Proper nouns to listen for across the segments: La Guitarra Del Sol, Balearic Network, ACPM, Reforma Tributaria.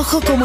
Rojo como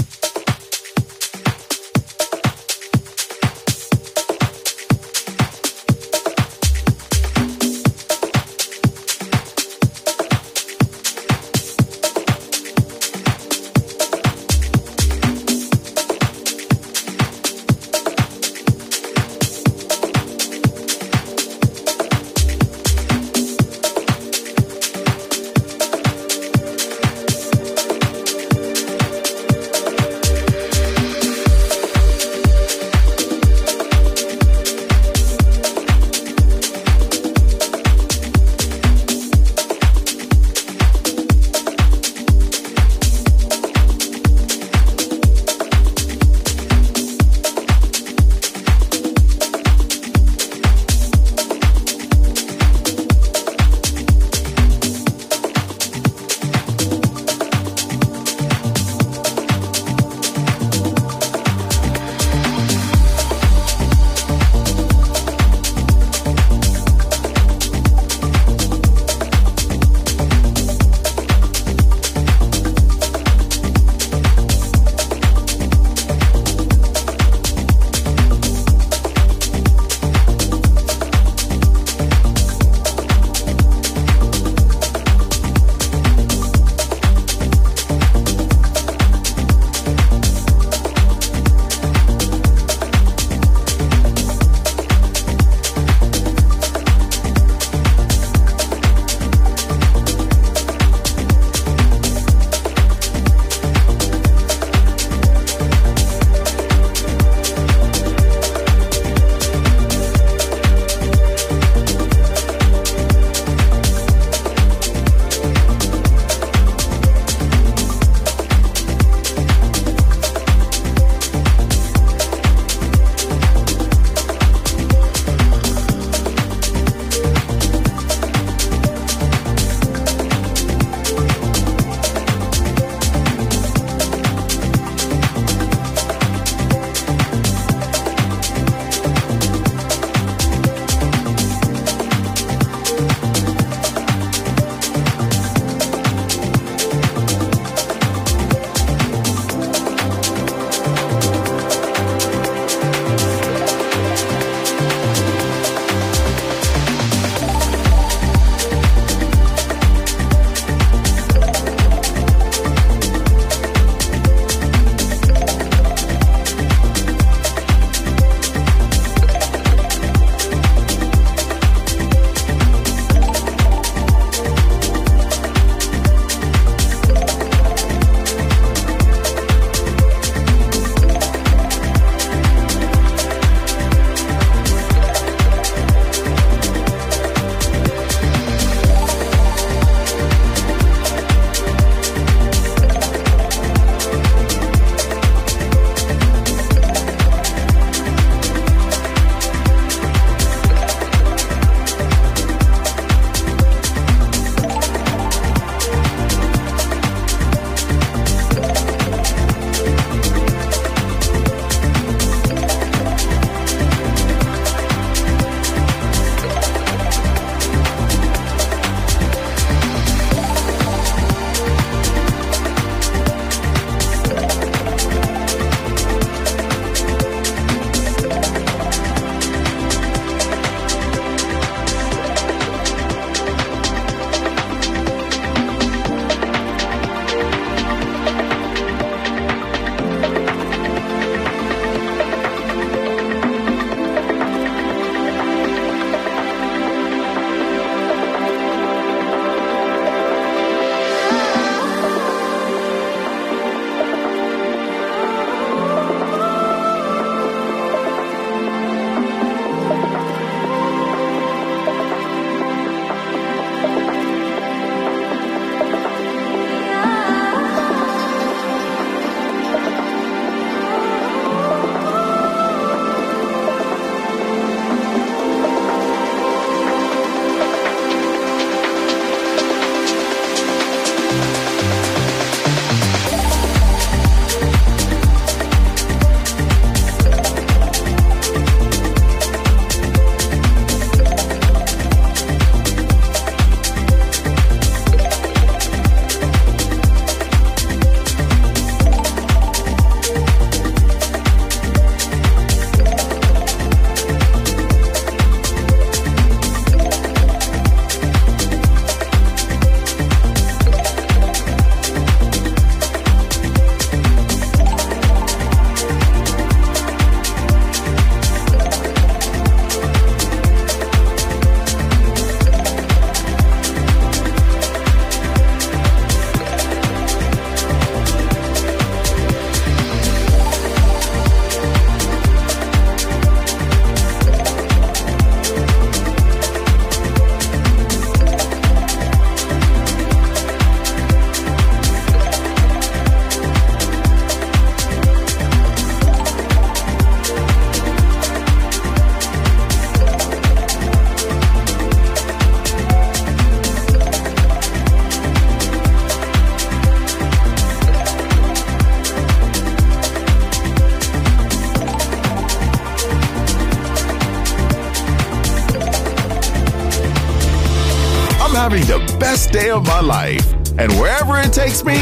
having the best day of my life. And wherever it takes me,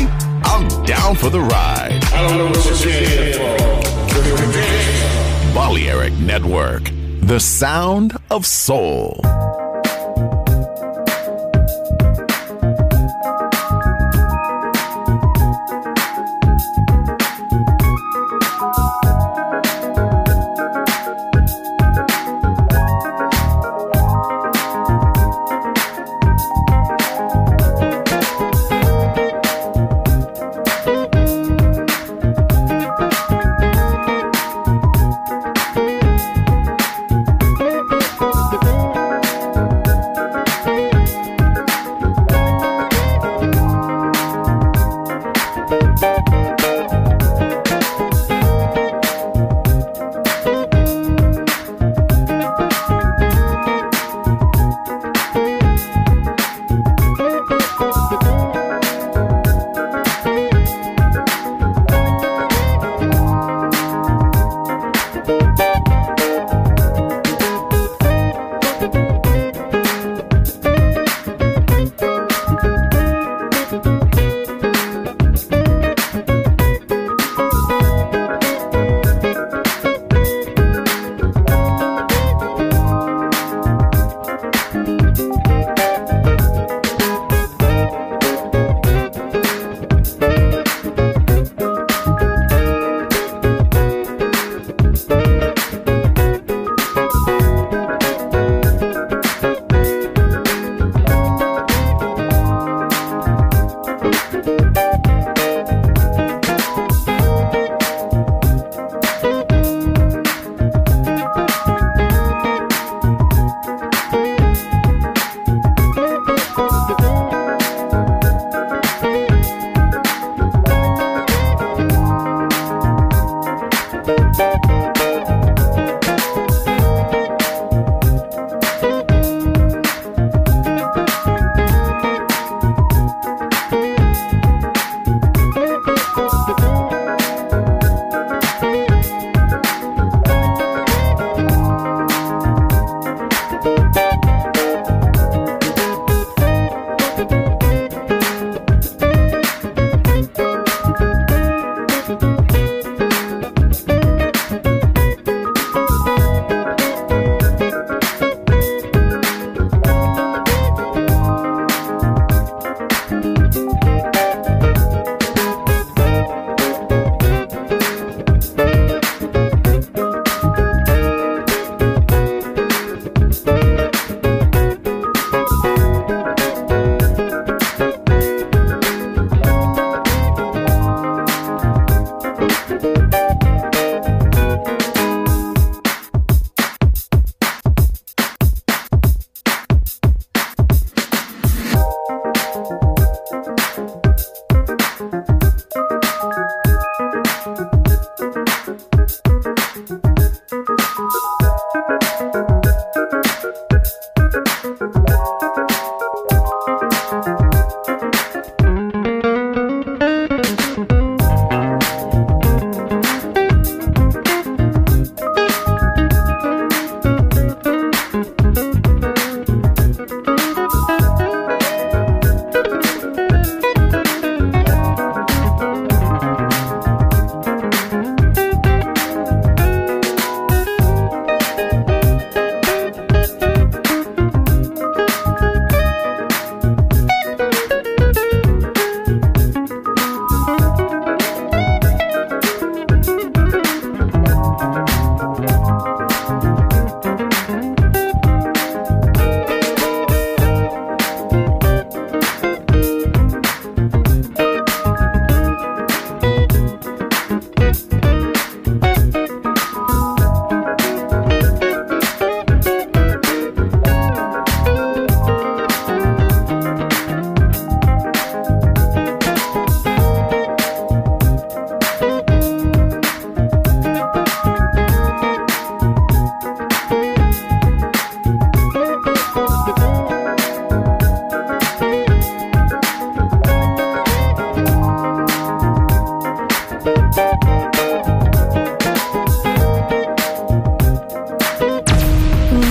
I'm down for the ride. I don't know what you're here for. Balearic Network, the sound of soul.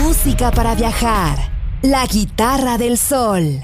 Música para viajar. La guitarra del sol.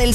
del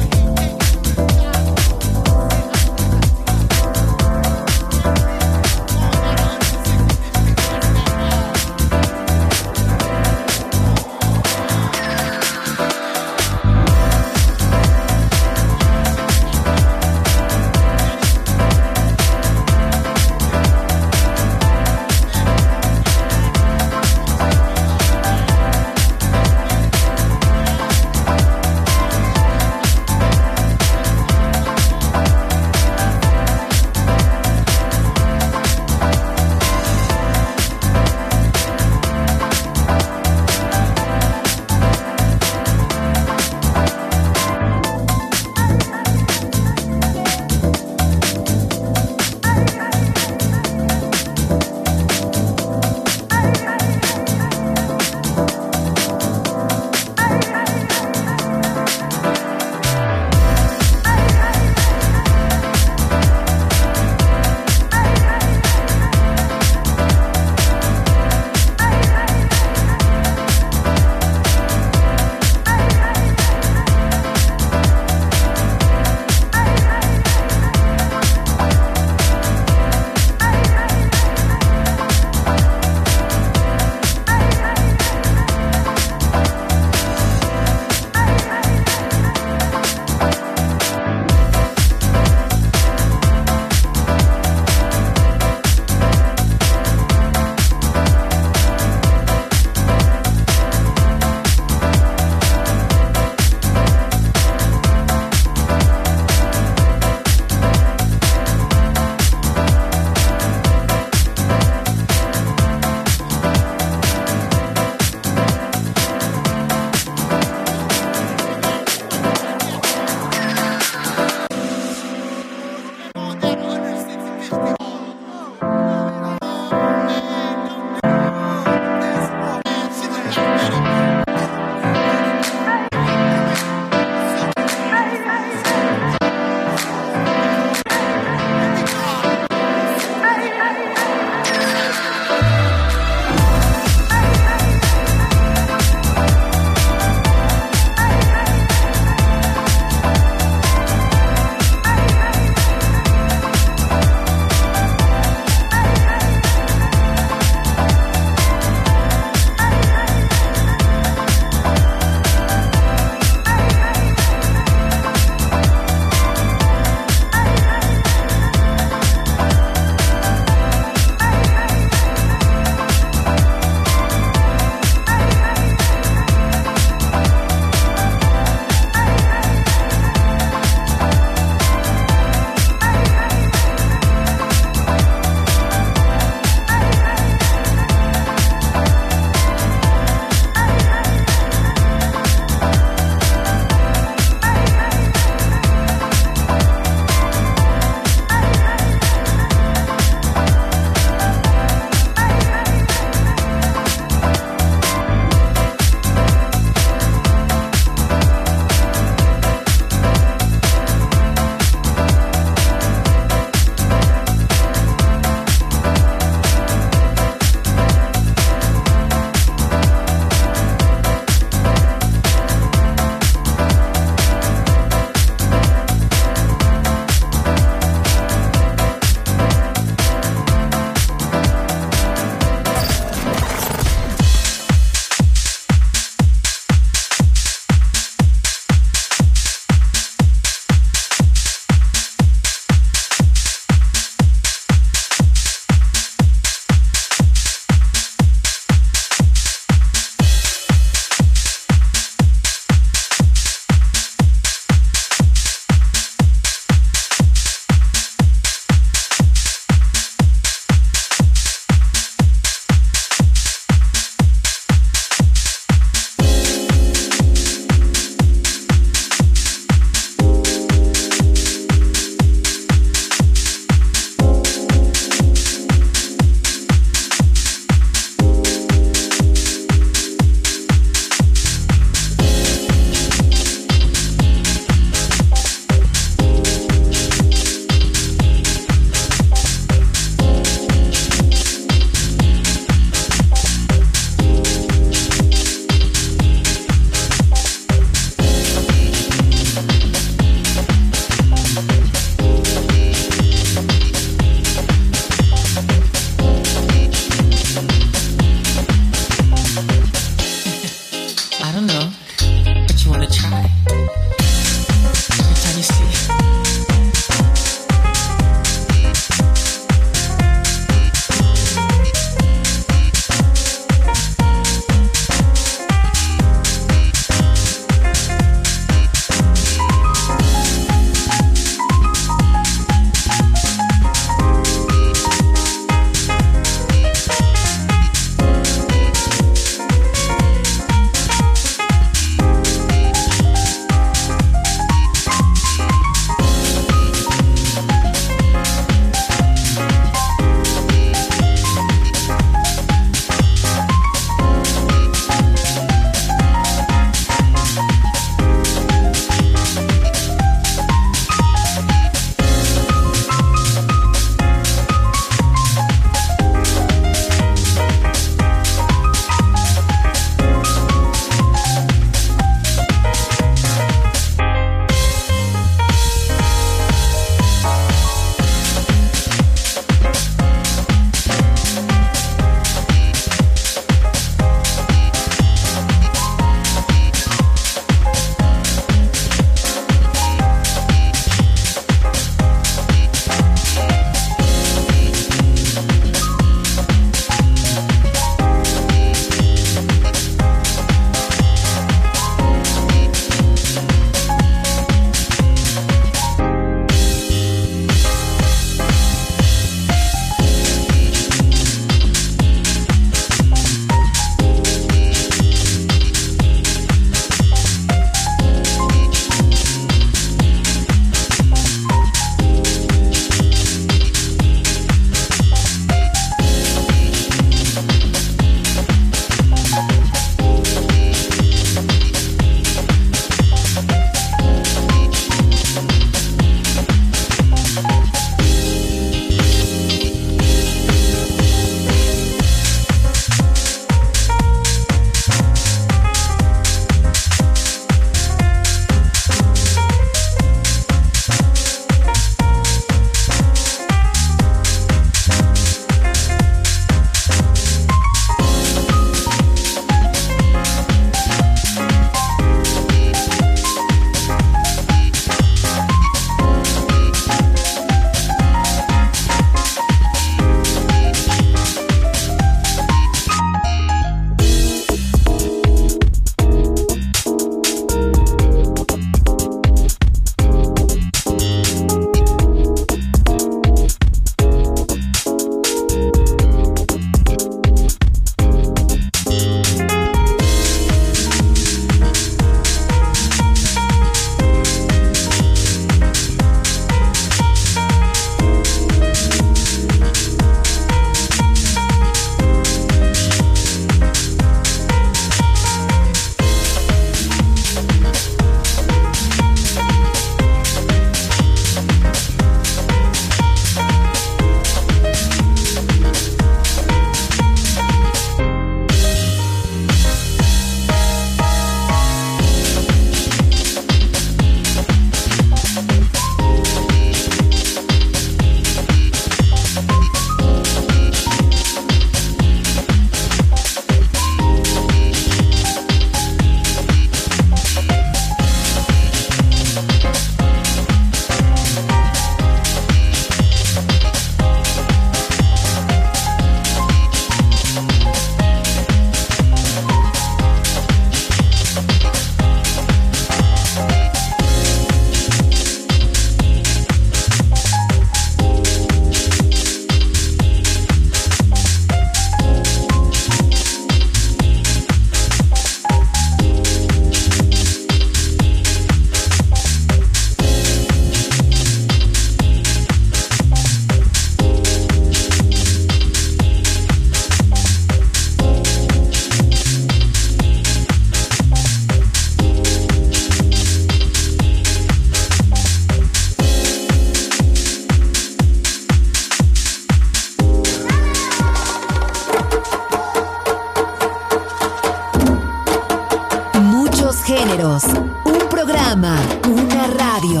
géneros. Un programa, una radio.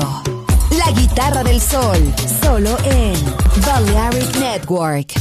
La Guitarra del Sol, solo en Balearic Network.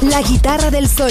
La Guitarra del Sol